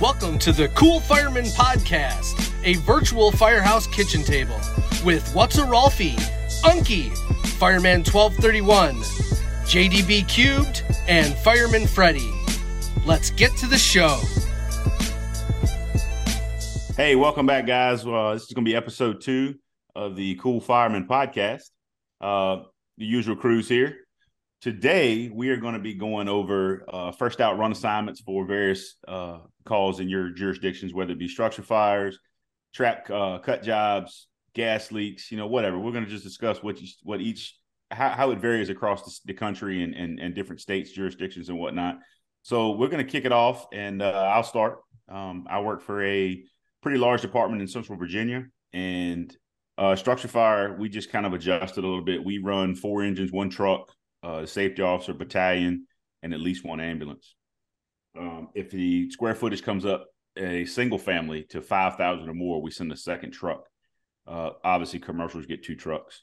Welcome to the Cool Fireman Podcast, a virtual firehouse kitchen table with What's a Rolfie, Unky, Fireman 1231, JDB Cubed, and Fireman Freddy. Let's get to the show. Hey, welcome back, guys. This is going to be episode 2 of the Cool Fireman Podcast. The usual crew's here. Today, we are going to be going over first out run assignments for various calls in your jurisdictions, whether it be structure fires, trap cut jobs, gas leaks, you know, whatever. We're going to just discuss how it varies across the country and different states, jurisdictions and whatnot. So we're going to kick it off, and I'll start. I work for a pretty large department in Central Virginia, and structure fire, we just kind of adjusted a little bit. We run 4 engines, 1 truck, safety officer, battalion, and at least 1 ambulance. If the square footage comes up a single family to 5,000 or more, we send a second truck. Obviously, commercials get 2 trucks.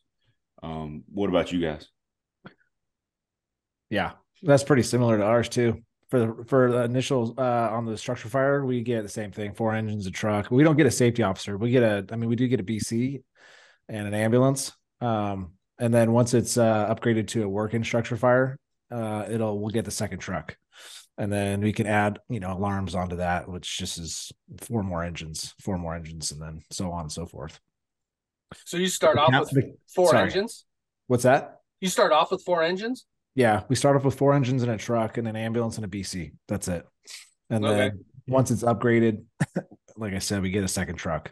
What about you guys? Yeah, that's pretty similar to ours too. For the initials on the structure fire, we get the same thing: 4 engines, a truck. We don't get a safety officer. We do get a BC and an ambulance. And then once it's upgraded to a working structure fire, we'll get the second truck, and then we can add, you know, alarms onto that, which just is 4 more engines, and then so on and so forth. So you start off with 4 engines? What's that? You start off with 4 engines? Yeah, we start off with 4 engines and a truck and an ambulance and a BC. That's it. And then once it's upgraded, like I said, we get a second truck.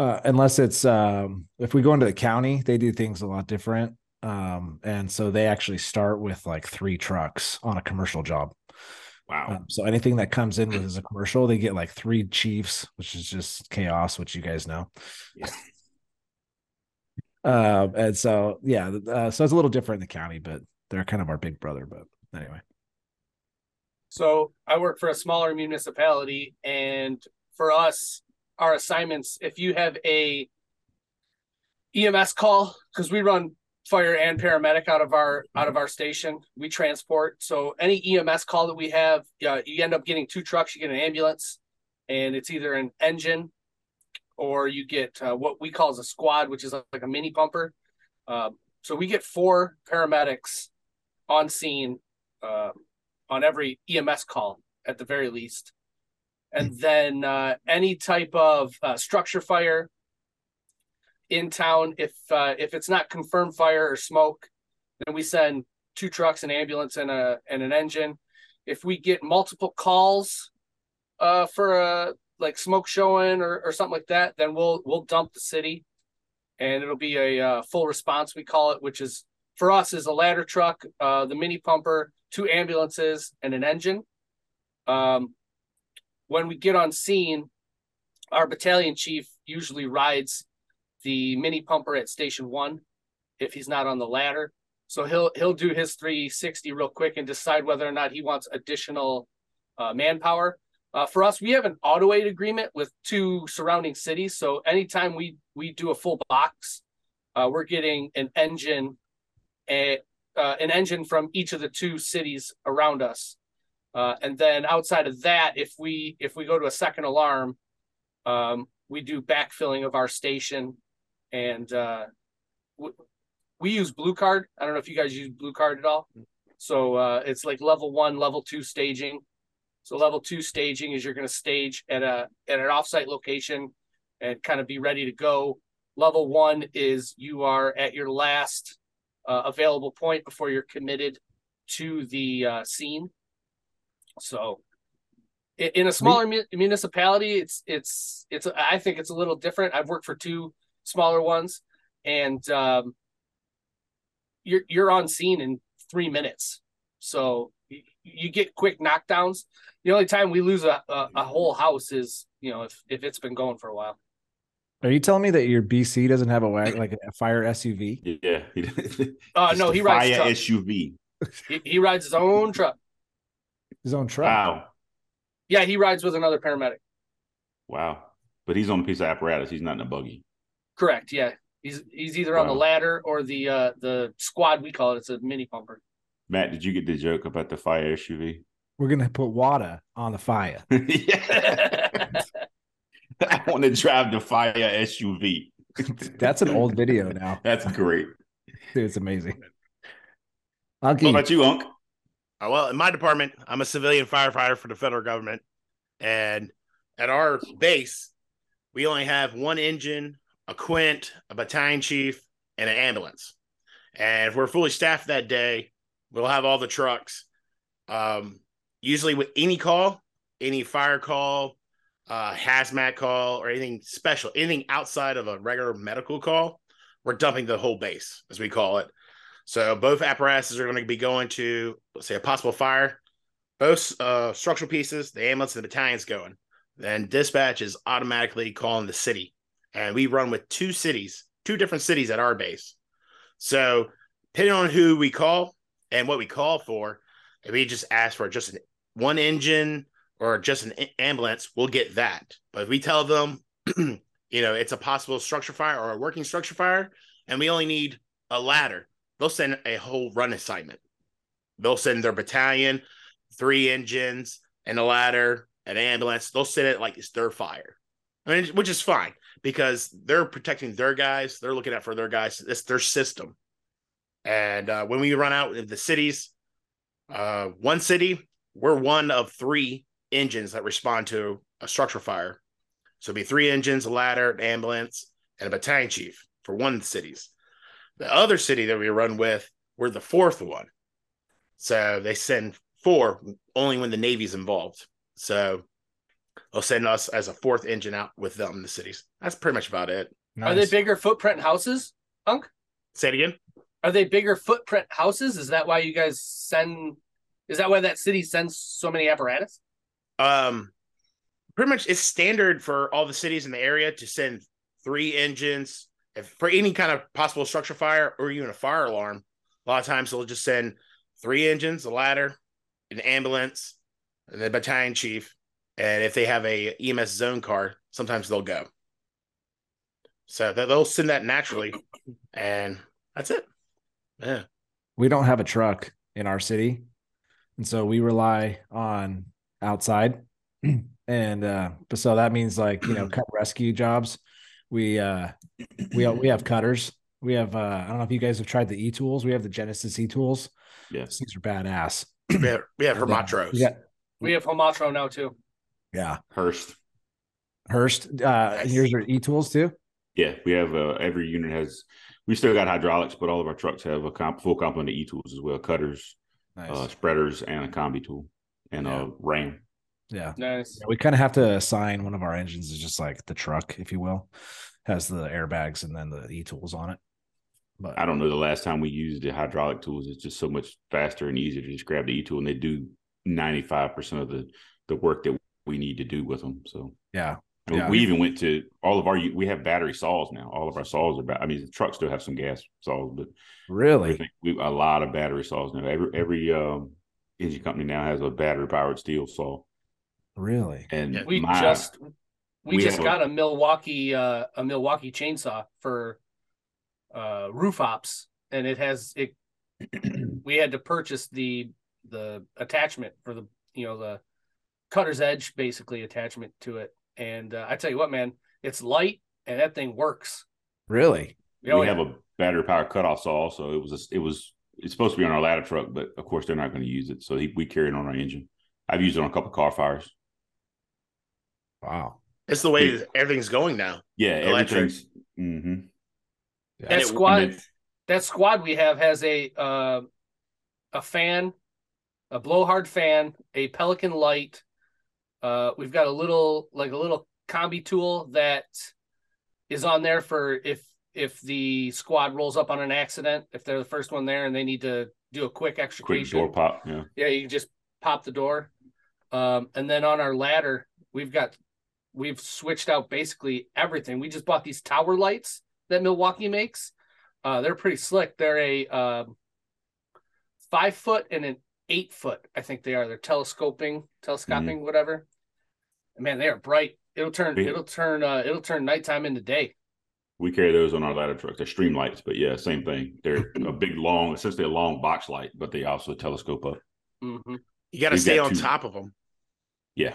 Unless it's if we go into the county, they do things a lot different. And so they actually start with like 3 trucks on a commercial job. Wow. So anything that comes in as a commercial, they get like 3 chiefs, which is just chaos, which you guys know. Yeah. And so, yeah, so it's a little different in the county, but they're kind of our big brother. But anyway. So I work for a smaller municipality, and for us, our assignments, if you have a EMS call, because we run fire and paramedic out of our station, we transport. So any EMS call that we have, you end up getting 2 trucks. You get an ambulance, and it's either an engine or you get what we call as a squad, which is like a mini pumper. So we get 4 paramedics on scene on every EMS call at the very least. And then any type of structure fire in town, if it's not confirmed fire or smoke, then we send 2 trucks, an ambulance, and an engine. If we get multiple calls for like smoke showing or something like that, then we'll dump the city, and it'll be a full response, we call it, which is for us is a ladder truck, the mini pumper, 2 ambulances, and an engine. When we get on scene, our battalion chief usually rides the mini pumper at station 1 if he's not on the ladder. So he'll do his 360 real quick and decide whether or not he wants additional manpower. For us, we have an auto aid agreement with 2 surrounding cities. So anytime we do a full box, we're getting an engine from each of the 2 cities around us. And then outside of that, if we go to a second alarm, we do backfilling of our station, and we use Blue Card. I don't know if you guys use Blue Card at all. So it's like level 1, level 2 staging. So level 2 staging is you're going to stage at an offsite location and kind of be ready to go. Level 1 is you are at your last available point before you're committed to the scene. So in a smaller municipality, it's I think it's a little different. I've worked for 2 smaller ones, and you're on scene in 3 minutes. So you get quick knockdowns. The only time we lose a whole house is, you know, if it's been going for a while. Are you telling me that your BC doesn't have a fire SUV? Yeah. No, he rides fire SUV. He rides his own truck. His own truck. Wow. Yeah, he rides with another paramedic. Wow. But he's on a piece of apparatus. He's not in a buggy. Correct. Yeah. He's either on the ladder or the squad, we call it. It's a mini pumper. Matt, did you get the joke about the fire SUV? we're going to put water on the fire. I want to drive the fire SUV. That's an old video now. That's great. Dude, it's amazing. Unky. What about you, Unc? Well, in my department, I'm a civilian firefighter for the federal government. And at our base, we only have one engine, a quint, a battalion chief, and an ambulance. And if we're fully staffed that day, we'll have all the trucks. Usually with any call, any fire call, hazmat call, or anything special, anything outside of a regular medical call, we're dumping the whole base, as we call it. So both apparatuses are going to be going to, let's say, a possible fire. Both structural pieces, the ambulance and the battalion's going. Then dispatch is automatically calling the city. And we run with two different cities at our base. So depending on who we call and what we call for, if we just ask for just one engine or just an ambulance, we'll get that. But if we tell them, it's a possible structure fire or a working structure fire, and we only need a ladder, they'll send a whole run assignment. They'll send their battalion, 3 engines, and a ladder, an ambulance. They'll send it like it's their fire, which is fine because they're protecting their guys. They're looking out for their guys. It's their system. And when we run out of the cities, one city, we're one of 3 engines that respond to a structure fire. So it'd be 3 engines, a ladder, an ambulance, and a battalion chief for one of the cities. The other city that we run with, we're the 4th one. So they send 4 only when the Navy's involved. So they'll send us as a 4th engine out with them in the cities. That's pretty much about it. Nice. Are they bigger footprint houses, Unc? Say it again. Are they bigger footprint houses? Is that why you guys send? Is that why that city sends so many apparatus? Pretty much it's standard for all the cities in the area to send 3 engines for any kind of possible structure fire or even a fire alarm. A lot of times they'll just send 3 engines, a ladder, an ambulance, and the battalion chief. And if they have a EMS zone car, sometimes they'll go. So they'll send that naturally, and that's it. Yeah, we don't have a truck in our city, and so we rely on outside. And so that means cut rescue jobs. We have cutters. We have I don't know if you guys have tried the e-tools. We have the Genesis e tools. Yes, these are badass. we have Holmatros. Yeah, we have Holmatro now too. Yeah, Hurst. Nice. Here's our e tools too. Yeah, we have every unit has. We still got hydraulics, but all of our trucks have a full complement of e-tools as well. Cutters, nice. Spreaders, and a combi tool, and a ram. Yeah. Nice. Yeah, we kind of have to assign one of our engines is just like the truck, if you will, has the airbags and then the e-tools on it. But I don't know the last time we used the hydraulic tools. It's just so much faster and easier to just grab the e-tool, and they do 95% of the work that we need to do with them. So, yeah. Yeah. We even went to we have battery saws now. All of our saws are the trucks still have some gas saws, but really we a lot of battery saws now. Every engine company now has a battery powered steel saw. Really? And yeah, we just got a Milwaukee chainsaw for roof ops, and it has it. We had to purchase the attachment for the the cutter's edge basically attachment to it. And I tell you what, man, it's light, and that thing works. Really? We have a battery power cutoff saw, so it's supposed to be on our ladder truck, but of course they're not going to use it, so we carry it on our engine. I've used it on a couple of car fires. Wow, it's the way everything's going now. Yeah, everything's. Mm-hmm. Yeah. That squad we have has a fan, a blowhard fan, a Pelican light. We've got a little combi tool that is on there for if the squad rolls up on an accident, if they're the first one there and they need to do a quick extrication. Quick door pop, yeah. Yeah, you can just pop the door. And then on our ladder, we've switched out basically everything. We just bought these tower lights that Milwaukee makes. They're pretty slick. They're a 5-foot and an 8-foot, I think they are. They're telescoping, mm-hmm. whatever. Man, they are bright. It'll turn nighttime into day. We carry those on our ladder truck. They're stream lights, but yeah, same thing. They're essentially a long box light, but they also telescope up. Mm-hmm. You got to stay on top of them. Yeah.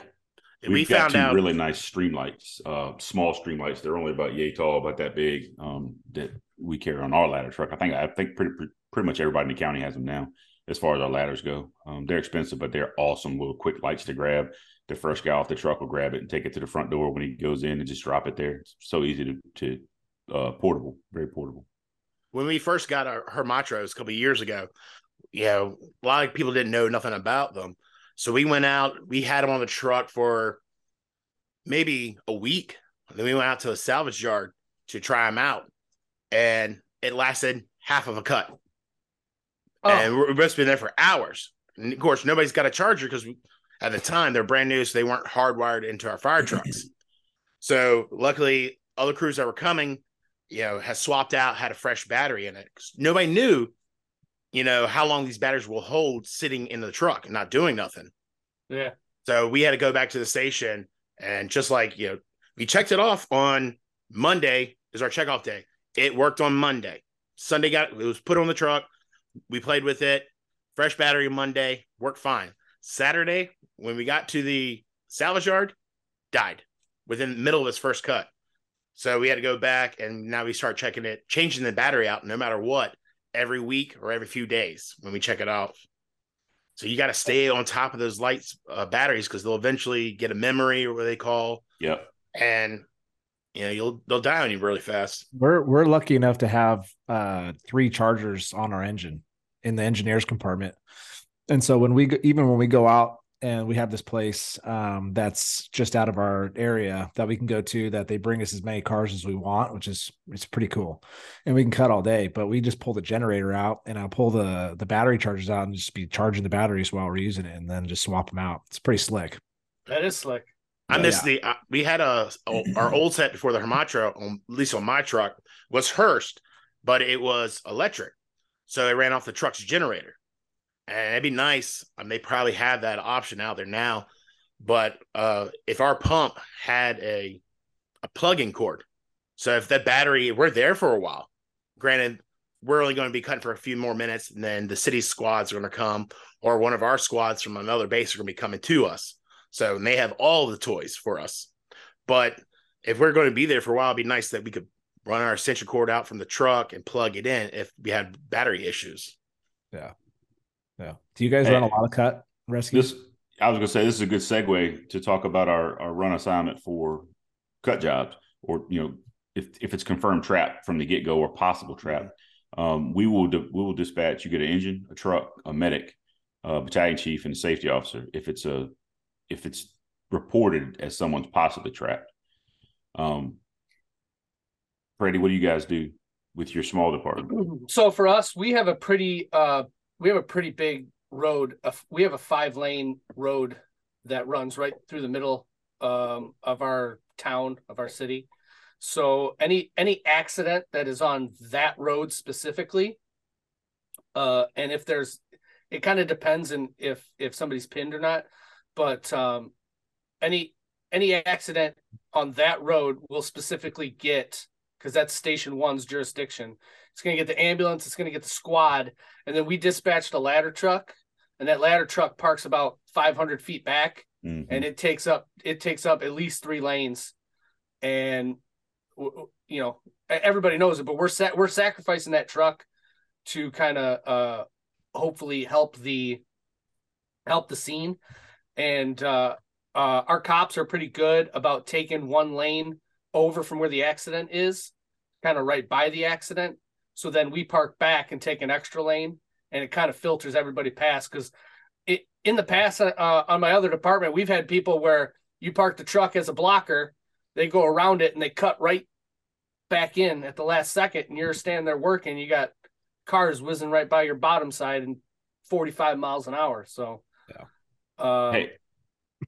And we found out really nice streamlights, small streamlights. They're only about yay tall, about that big, that we carry on our ladder truck. I think pretty much everybody in the county has them now as far as our ladders go. They're expensive, but they're awesome little quick lights to grab. The first guy off the truck will grab it and take it to the front door when he goes in and just drop it there. It's so easy to portable, very portable. When we first got our Holmatros a couple of years ago, you know, a lot of people didn't know nothing about them. So we went out, we had them on the truck for maybe a week. Then we went out to a salvage yard to try them out. And it lasted half of a cut. Oh. And we're supposed to be there for hours. And of course, nobody's got a charger because at the time they're brand new. So they weren't hardwired into our fire trucks. So luckily other crews that were coming, you know, has swapped out, had a fresh battery in it. Nobody knew, you know, how long these batteries will hold sitting in the truck and not doing nothing. Yeah. So we had to go back to the station and just like, you know, we checked it off on Monday is our checkoff day. It worked on Monday. Sunday it was put on the truck. We played with it. Fresh battery Monday, worked fine. Saturday, when we got to the salvage yard, died within the middle of its first cut. So we had to go back, and now we start checking it, changing the battery out no matter what, every week or every few days when we check it out. So you got to stay on top of those lights, batteries, because they'll eventually get a memory or what they call. Yep. And you know, they'll die on you really fast. We're lucky enough to have 3 chargers on our engine in the engineer's compartment. And so when we go out and we have this place that's just out of our area that we can go to, that they bring us as many cars as we want, which is, it's pretty cool. And we can cut all day, but we just pull the generator out and I'll pull the battery chargers out and just be charging the batteries while we're using it and then just swap them out. It's pretty slick. That is slick. I missed we had our old set before the Holmatro, at least on my truck, was Hurst, but it was electric. So it ran off the truck's generator. And it'd be nice. I mean, they probably have that option out there now. But if our pump had a plug-in cord, so if that battery, we're there for a while. Granted, we're only going to be cutting for a few more minutes, and then the city squads are going to come, or one of our squads from another base are going to be coming to us. So they have all the toys for us. But if we're going to be there for a while, it'd be nice that we could run our extension cord out from the truck and plug it in if we had battery issues. Yeah. Yeah. Do you guys run a lot of cut rescues? I was going to say, this is a good segue to talk about our run assignment for cut jobs, or, you know, if it's confirmed trap from the get-go or possible trap, we will dispatch, you get an engine, a truck, a medic, a battalion chief, and a safety officer if it's reported as someone's possibly trapped. Brady, what do you guys do with your small department? So for us, we have a pretty big road. We have a 5-lane road that runs right through the middle of our town, of our city. So any accident that is on that road specifically, and if there's, it kind of depends on if somebody's pinned or not. But any accident on that road will specifically get, because that's Station 1's jurisdiction, it's going to get the ambulance, it's going to get the squad, and then we dispatched a ladder truck, and that ladder truck parks about 500 feet back, and it takes up at least 3 lanes, and you know, everybody knows it, but we're sacrificing that truck to kind of hopefully help the scene. And our cops are pretty good about taking 1 lane over from where the accident is, kind of right by the accident. So then we park back and take an extra lane, and it kind of filters everybody past. Because in the past, on my other department, we've had people where you park the truck as a blocker, they go around it, and they cut right back in at the last second, and you're standing there working. You got cars whizzing right by your bottom side and 45 miles an hour. So, yeah. Hey,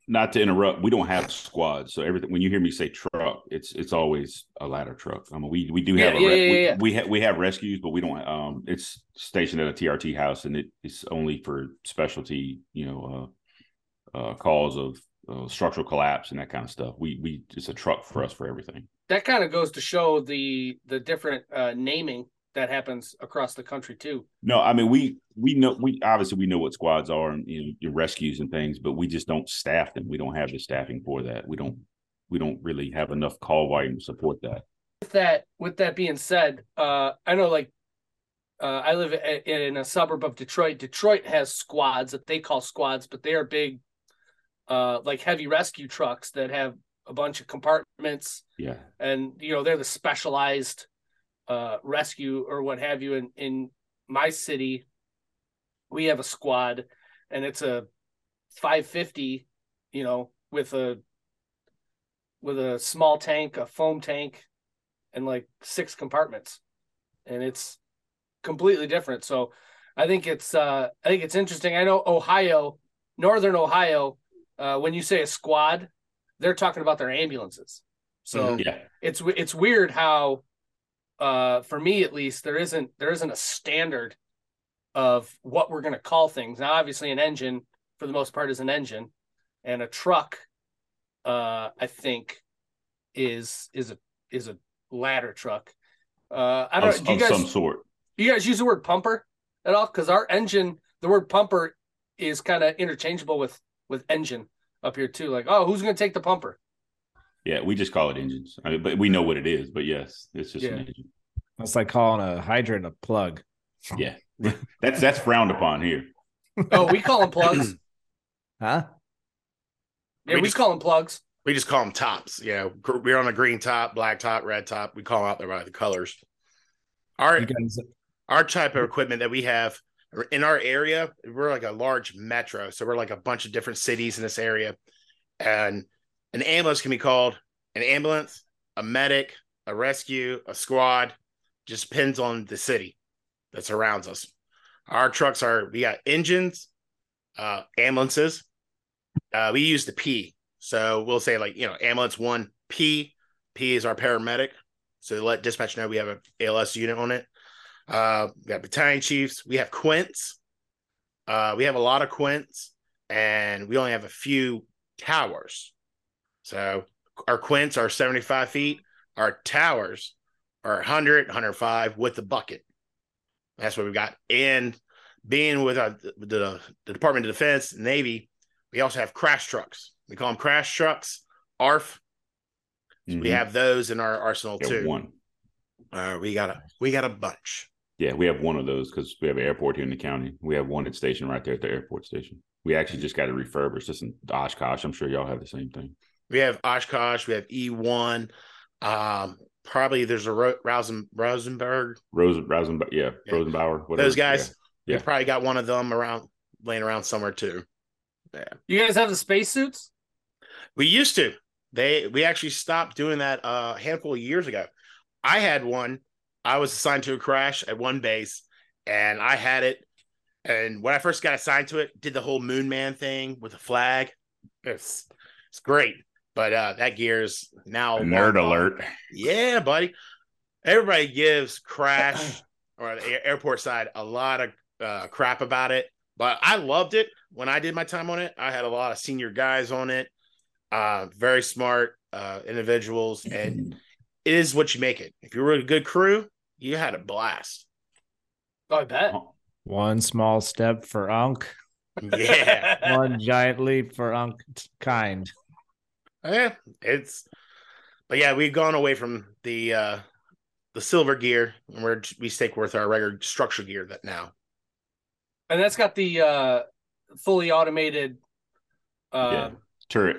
not to interrupt, we don't have squads, so everything, when you hear me say truck, it's always a ladder truck. I mean, we do have we have rescues, but we don't. It's stationed at a TRT house, and it's only for specialty, you know, calls of structural collapse and that kind of stuff. We it's a truck for us for everything. That kind of goes to show the different naming that happens across the country too. No, I mean, we know what squads are and, you know, your rescues and things, but we just don't staff them. We don't have the staffing for that. We don't really have enough call volume to support that. With that being said, I know, like, I live in a suburb of Detroit. Detroit has squads that they call squads, but they are big, like heavy rescue trucks that have a bunch of compartments. Yeah. And, you know, they're the specialized rescue or what have you. In my city, we have a squad, and it's a 550, you know, with a small tank, a foam tank, and like 6 compartments. And it's completely different. So I think it's interesting. I know Ohio, Northern Ohio, when you say a squad, they're talking about their ambulances. So yeah, it's weird how, for me at least, there isn't a standard of what we're going to call things. Now, obviously an engine for the most part is an engine, and a truck, I think is a ladder truck. I don't know. Do you guys use the word pumper at all? Because our engine, the word pumper is kind of interchangeable with engine up here too. Like, oh, who's going to take the pumper? Yeah, we just call it engines. I mean, but we know what it is. But yes, it's just an engine. That's like calling a hydrant a plug. Yeah, that's frowned upon here. Oh, we call them plugs. Huh? Yeah, we call them plugs. We just call them tops. Yeah, we're on a green top, black top, red top. We call them out there by the colors. Our type of equipment that we have in our area, we're like a large metro. So we're like a bunch of different cities in this area. And an ambulance can be called an ambulance, a medic, a rescue, a squad. Just depends on the city that surrounds us. Our trucks we got engines, ambulances. We use the P. So we'll say, like, you know, ambulance 1, P. P is our paramedic. So let dispatch know we have an ALS unit on it. We got battalion chiefs. We have quints. We have a lot of quints, and we only have a few towers. So our quints are 75 feet. Our towers are 100, 105 with the bucket. That's what we've got. And being with the Department of Defense, Navy, we also have crash trucks. We call them crash trucks, ARF. So we have those in our arsenal too. One. We got a bunch. Yeah, we have one of those because we have an airport here in the county. We have one at station right there at the airport station. We actually just got it refurbished. This is in Oshkosh. I'm sure y'all have the same thing. We have Oshkosh. We have E-1. Probably there's a Rosenbauer. Yeah, yeah, Rosenbauer. Whatever. Those guys. Yeah. Probably got one of them around, laying around somewhere too. Yeah. You guys have the spacesuits? We used to. We actually stopped doing that a handful of years ago. I had one. I was assigned to a crash at one base, and I had it. And when I first got assigned to it, did the whole moon man thing with a flag. It's great. But that gear is now... Nerd alert. Yeah, buddy. Everybody gives crash or the airport side a lot of crap about it. But I loved it. When I did my time on it, I had a lot of senior guys on it. Very smart individuals. And... it is what you make it. If you were a good crew, you had a blast. Oh, I bet. One small step for Unk. Yeah. One giant leap for Unk kind. Yeah, but yeah, we've gone away from the silver gear, and we stick with our regular structure gear that now. And that's got the fully automated turret.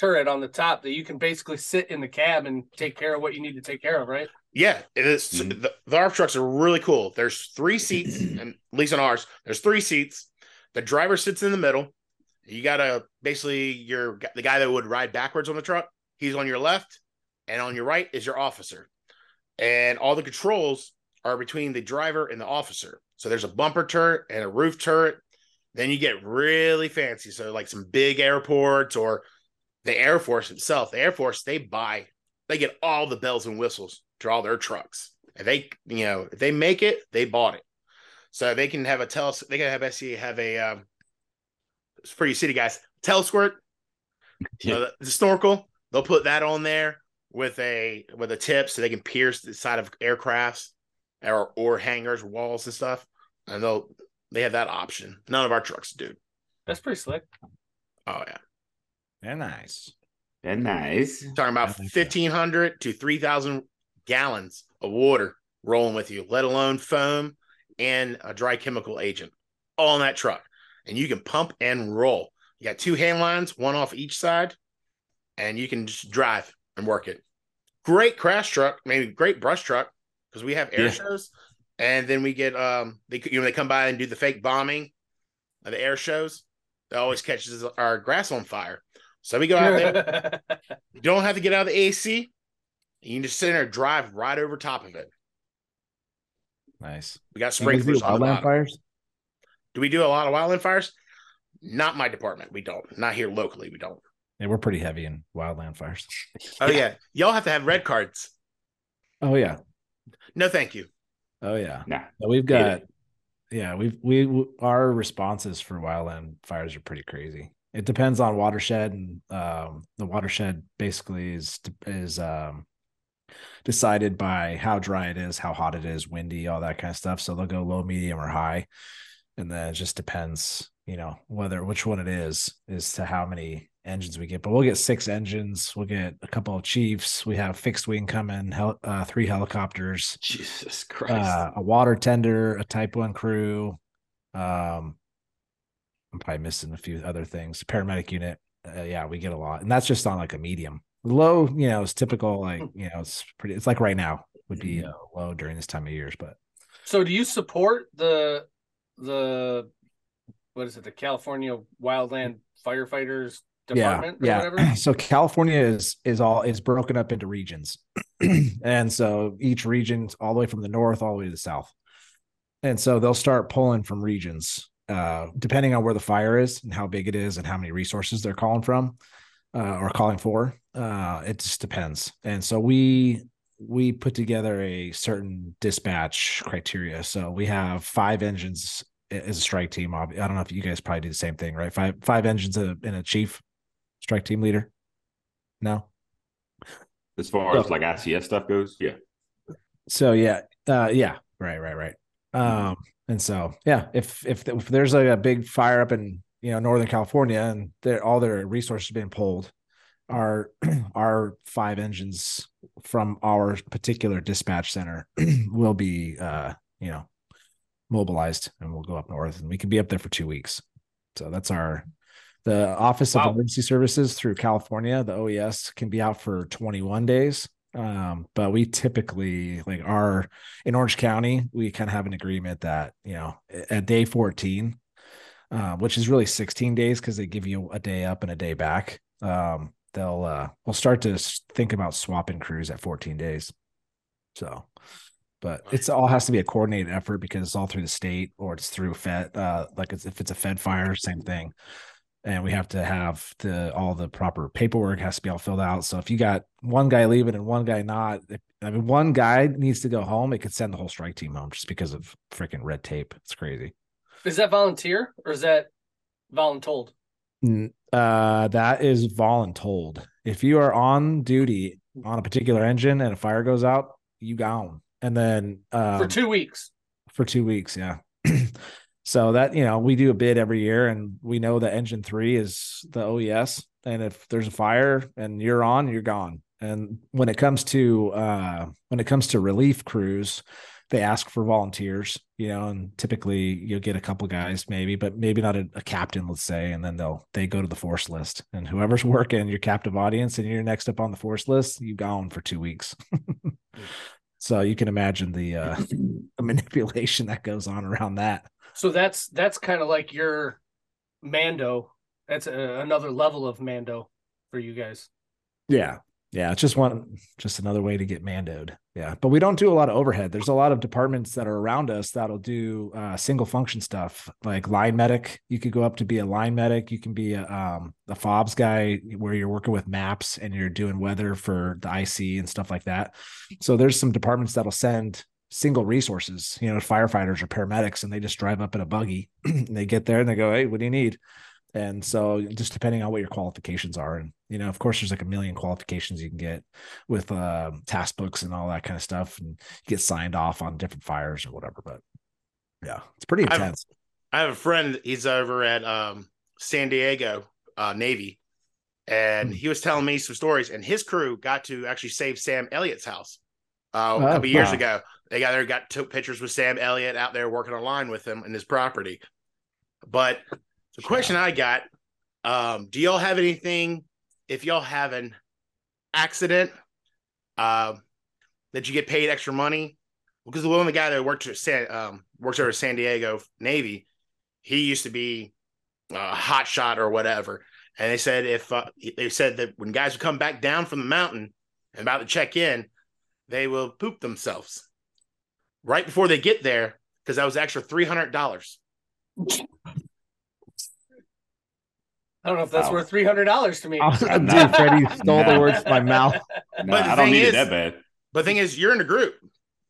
Turret on the top that you can basically sit in the cab and take care of what you need to take care of, right? Yeah, it is. Mm-hmm. The ARF trucks are really cool. There's 3 seats, and at least on ours, there's 3 seats. The driver sits in the middle. You gotta basically the guy that would ride backwards on the truck. He's on your left, and on your right is your officer. And all the controls are between the driver and the officer. So there's a bumper turret and a roof turret. Then you get really fancy. So like some big airports or the Air Force itself, they get all the bells and whistles to all their trucks. And they, you know, if they make it, they bought it. So they can have it's pretty city guys, telesquirt, the snorkel. They'll put that on there with a tip so they can pierce the side of aircrafts. or hangers, walls and stuff. I know they have that option. None of our trucks do. That's pretty slick. Oh yeah, they're nice. They're nice. Talking about 1,500 to 3,000 gallons of water rolling with you, let alone foam and a dry chemical agent, all in that truck. And you can pump and roll. You got two hand lines, one off each side, and you can just drive and work it. Great crash truck, maybe great brush truck, because we have air shows, and then we get they come by and do the fake bombing of the air shows. That always catches our grass on fire. So we go out there. You don't have to get out of the AC. You can just sit there and drive right over top of it. Nice. We got sprinklers on the bottom. Fires? Do we do a lot of wildland fires? Not my department. We don't. Not here locally. We don't. Yeah, we're pretty heavy in wildland fires. Oh, yeah. Y'all have to have red cards. Oh, yeah. No, thank you. Oh, yeah. Nah. So we've got... Yeah, our responses for wildland fires are pretty crazy. It depends on watershed, and the watershed basically is decided by how dry it is, how hot it is, windy, all that kind of stuff. So they'll go low, medium, or high, and then it just depends, which one it is to how many engines we get. But we'll get 6 engines, we'll get a couple of chiefs, we have fixed wing coming, 3 helicopters, Jesus Christ, a water tender, a type 1 crew, I'm probably missing a few other things, paramedic unit. We get a lot, and that's just on like a medium. Low, it's typical, it's like right now would be low during this time of years. But so do you support the the California Wildland Firefighters Department or whatever? So California is broken up into regions. And so each region, all the way from the north all the way to the south. And so they'll start pulling from regions, depending on where the fire is and how big it is and how many resources they're calling from or calling for. It just depends. And so we put together a certain dispatch criteria. So we have 5 engines as a strike team. I don't know if you guys probably do the same thing, right? Five engines and a chief. Strike team leader? No. As far as like ICS stuff goes, yeah. So right. And so if there's like a big fire up in Northern California and all their resources being pulled, our 5 engines from our particular dispatch center will be mobilized, and we'll go up north, and we can be up there for 2 weeks. So that's the Office of Emergency Services through California, the OES, can be out for 21 days. But we typically, in Orange County, we kind of have an agreement that, at day 14, which is really 16 days because they give you a day up and a day back, we'll start to think about swapping crews at 14 days. So, but it's all has to be a coordinated effort because it's all through the state, or it's through Fed, if it's a Fed fire, same thing. And we have to have all the proper paperwork has to be all filled out. So if you got one guy leaving and one guy not, one guy needs to go home, it could send the whole strike team home just because of freaking red tape. It's crazy. Is that volunteer or is that voluntold? That is voluntold. If you are on duty on a particular engine and a fire goes out, you gone. And then for 2 weeks. For 2 weeks, yeah. So that, we do a bid every year, and we know that engine 3 is the OES. And if there's a fire and you're on, you're gone. And when it comes to relief crews, they ask for volunteers, and typically you'll get a couple guys maybe, but maybe not a captain, let's say. And then they go to the force list, and whoever's working your captive audience and you're next up on the force list, you gone for 2 weeks. So you can imagine the manipulation that goes on around that. So that's kind of like your Mando. That's another level of Mando for you guys. Yeah. It's just another way to get Mandoed. Yeah, but we don't do a lot of overhead. There's a lot of departments that are around us that'll do single function stuff, like line medic. You could go up to be a line medic. You can be a FOBS guy, where you're working with maps and you're doing weather for the IC and stuff like that. So there's some departments that'll send single resources, firefighters or paramedics, and they just drive up in a buggy and they get there and they go, hey, what do you need? And so just depending on what your qualifications are, and, you know, of course, there's like a million qualifications you can get with task books and all that kind of stuff, and get signed off on different fires or whatever. But yeah, it's pretty intense. I have a friend, he's over at San Diego Navy, and he was telling me some stories, and his crew got to actually save Sam Elliott's house a couple years ago. They got there, took pictures with Sam Elliott out there working on line with him in his property. But the question I got, do y'all have anything, if y'all have an accident, that you get paid extra money? Because the one guy that works over at San Diego Navy, he used to be a hot shot or whatever. And they said that when guys would come back down from the mountain and about to check in, they will poop themselves right before they get there, because that was extra $300. I don't know if that's worth $300 to me. Dude, Freddie stole the words from my mouth. No, but I don't need it that bad. But the thing is, you're in a group.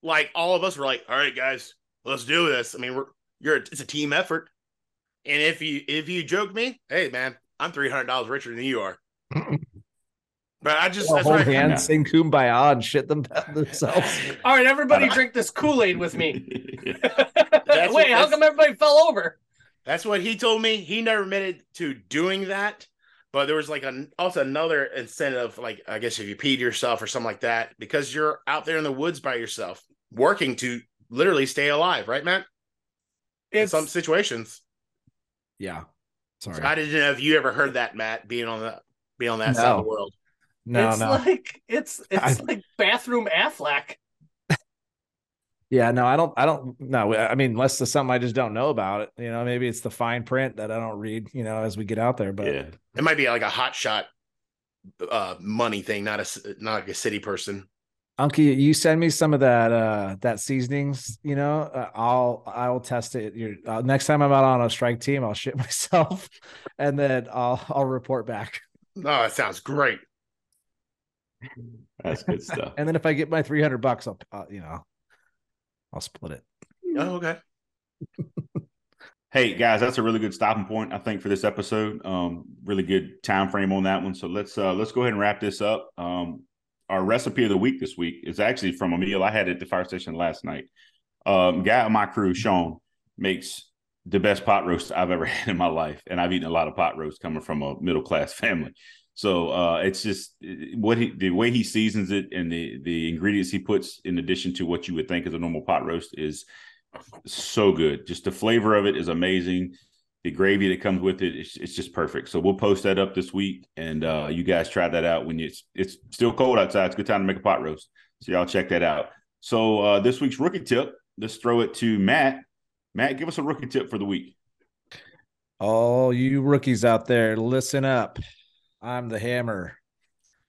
Like, all of us were like, all right, guys, let's do this. I mean, it's a team effort. And if you joke me, hey, man, I'm $300 richer than you are. But I just hold hands, sing Kumbaya, and shit themselves. All right, everybody drink this Kool-Aid with me. Wait, how come everybody fell over? That's what he told me. He never admitted to doing that, but there was like also another incentive, like, I guess if you peed yourself or something like that, because you're out there in the woods by yourself working to literally stay alive, right, Matt? In some situations. Yeah. Sorry. So I didn't know if you ever heard that, Matt, being on that side of the world. No, it's like it's like bathroom Aflac. Yeah, no, I don't know. I mean, unless there's something I just don't know about it, you know, maybe it's the fine print that I don't read, you know, as we get out there, but yeah. It might be like a hot shot money thing, not like a city person. Unky, you send me some of that seasonings, you know, I'll test it. Next time I'm out on a strike team, I'll shit myself and then I'll report back. Oh, that sounds great. That's good stuff. And then if I get my $300, I'll split it. Oh, okay. Hey guys, that's a really good stopping point, I think, for this episode. Really good time frame on that one. So let's go ahead and wrap this up. Our recipe of the week this week is actually from a meal I had at the fire station last night. Guy on my crew, Sean, makes the best pot roast I've ever had in my life, and I've eaten a lot of pot roast coming from a middle class family. So it's just the way he seasons it and the ingredients he puts in addition to what you would think is a normal pot roast is so good. Just the flavor of it is amazing. The gravy that comes with it's just perfect. So we'll post that up this week, and you guys try that out when it's still cold outside. It's a good time to make a pot roast. So y'all check that out. So this week's rookie tip, let's throw it to Matt. Matt, give us a rookie tip for the week. All you rookies out there, listen up. I'm the hammer.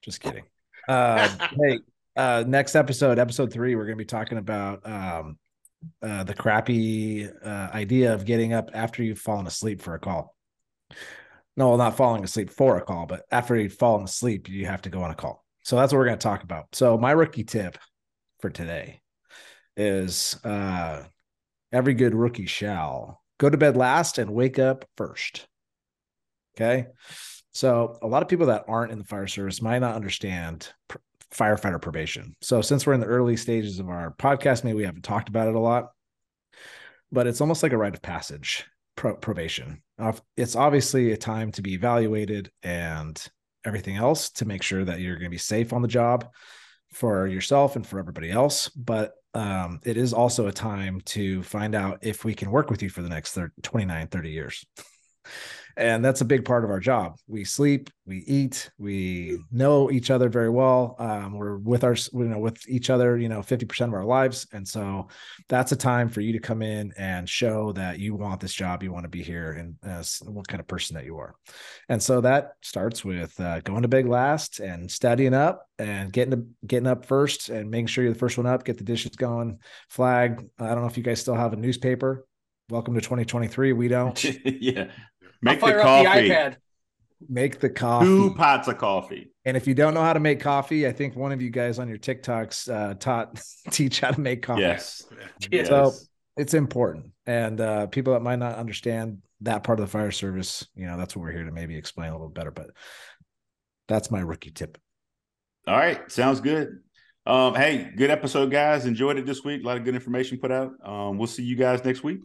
Just kidding. Hey, next episode 3, we're going to be talking about the crappy idea of getting up after you've fallen asleep for a call. No, well, not falling asleep for a call, but after you've fallen asleep, you have to go on a call. So that's what we're going to talk about. So my rookie tip for today is every good rookie shall go to bed last and wake up first. Okay. So a lot of people that aren't in the fire service might not understand firefighter probation. So since we're in the early stages of our podcast, maybe we haven't talked about it a lot, but it's almost like a rite of passage, probation. It's obviously a time to be evaluated and everything else to make sure that you're going to be safe on the job for yourself and for everybody else. But it is also a time to find out if we can work with you for the next 30 years. And that's a big part of our job. We sleep, we eat, we know each other very well. We're with each other, 50% of our lives. And so that's a time for you to come in and show that you want this job, you want to be here, and what kind of person that you are. And so that starts with going to bed last and studying up and getting up first and making sure you're the first one up, get the dishes going, flag. I don't know if you guys still have a newspaper. Welcome to 2023. We don't. Yeah. Make the coffee. Make the coffee. 2 pots of coffee. And if you don't know how to make coffee, I think one of you guys on your TikToks teach how to make coffee. Yes. So it's important. And people that might not understand that part of the fire service, you know, that's what we're here to maybe explain a little better, but that's my rookie tip. All right. Sounds good. Hey, good episode, guys. Enjoyed it this week. A lot of good information put out. We'll see you guys next week.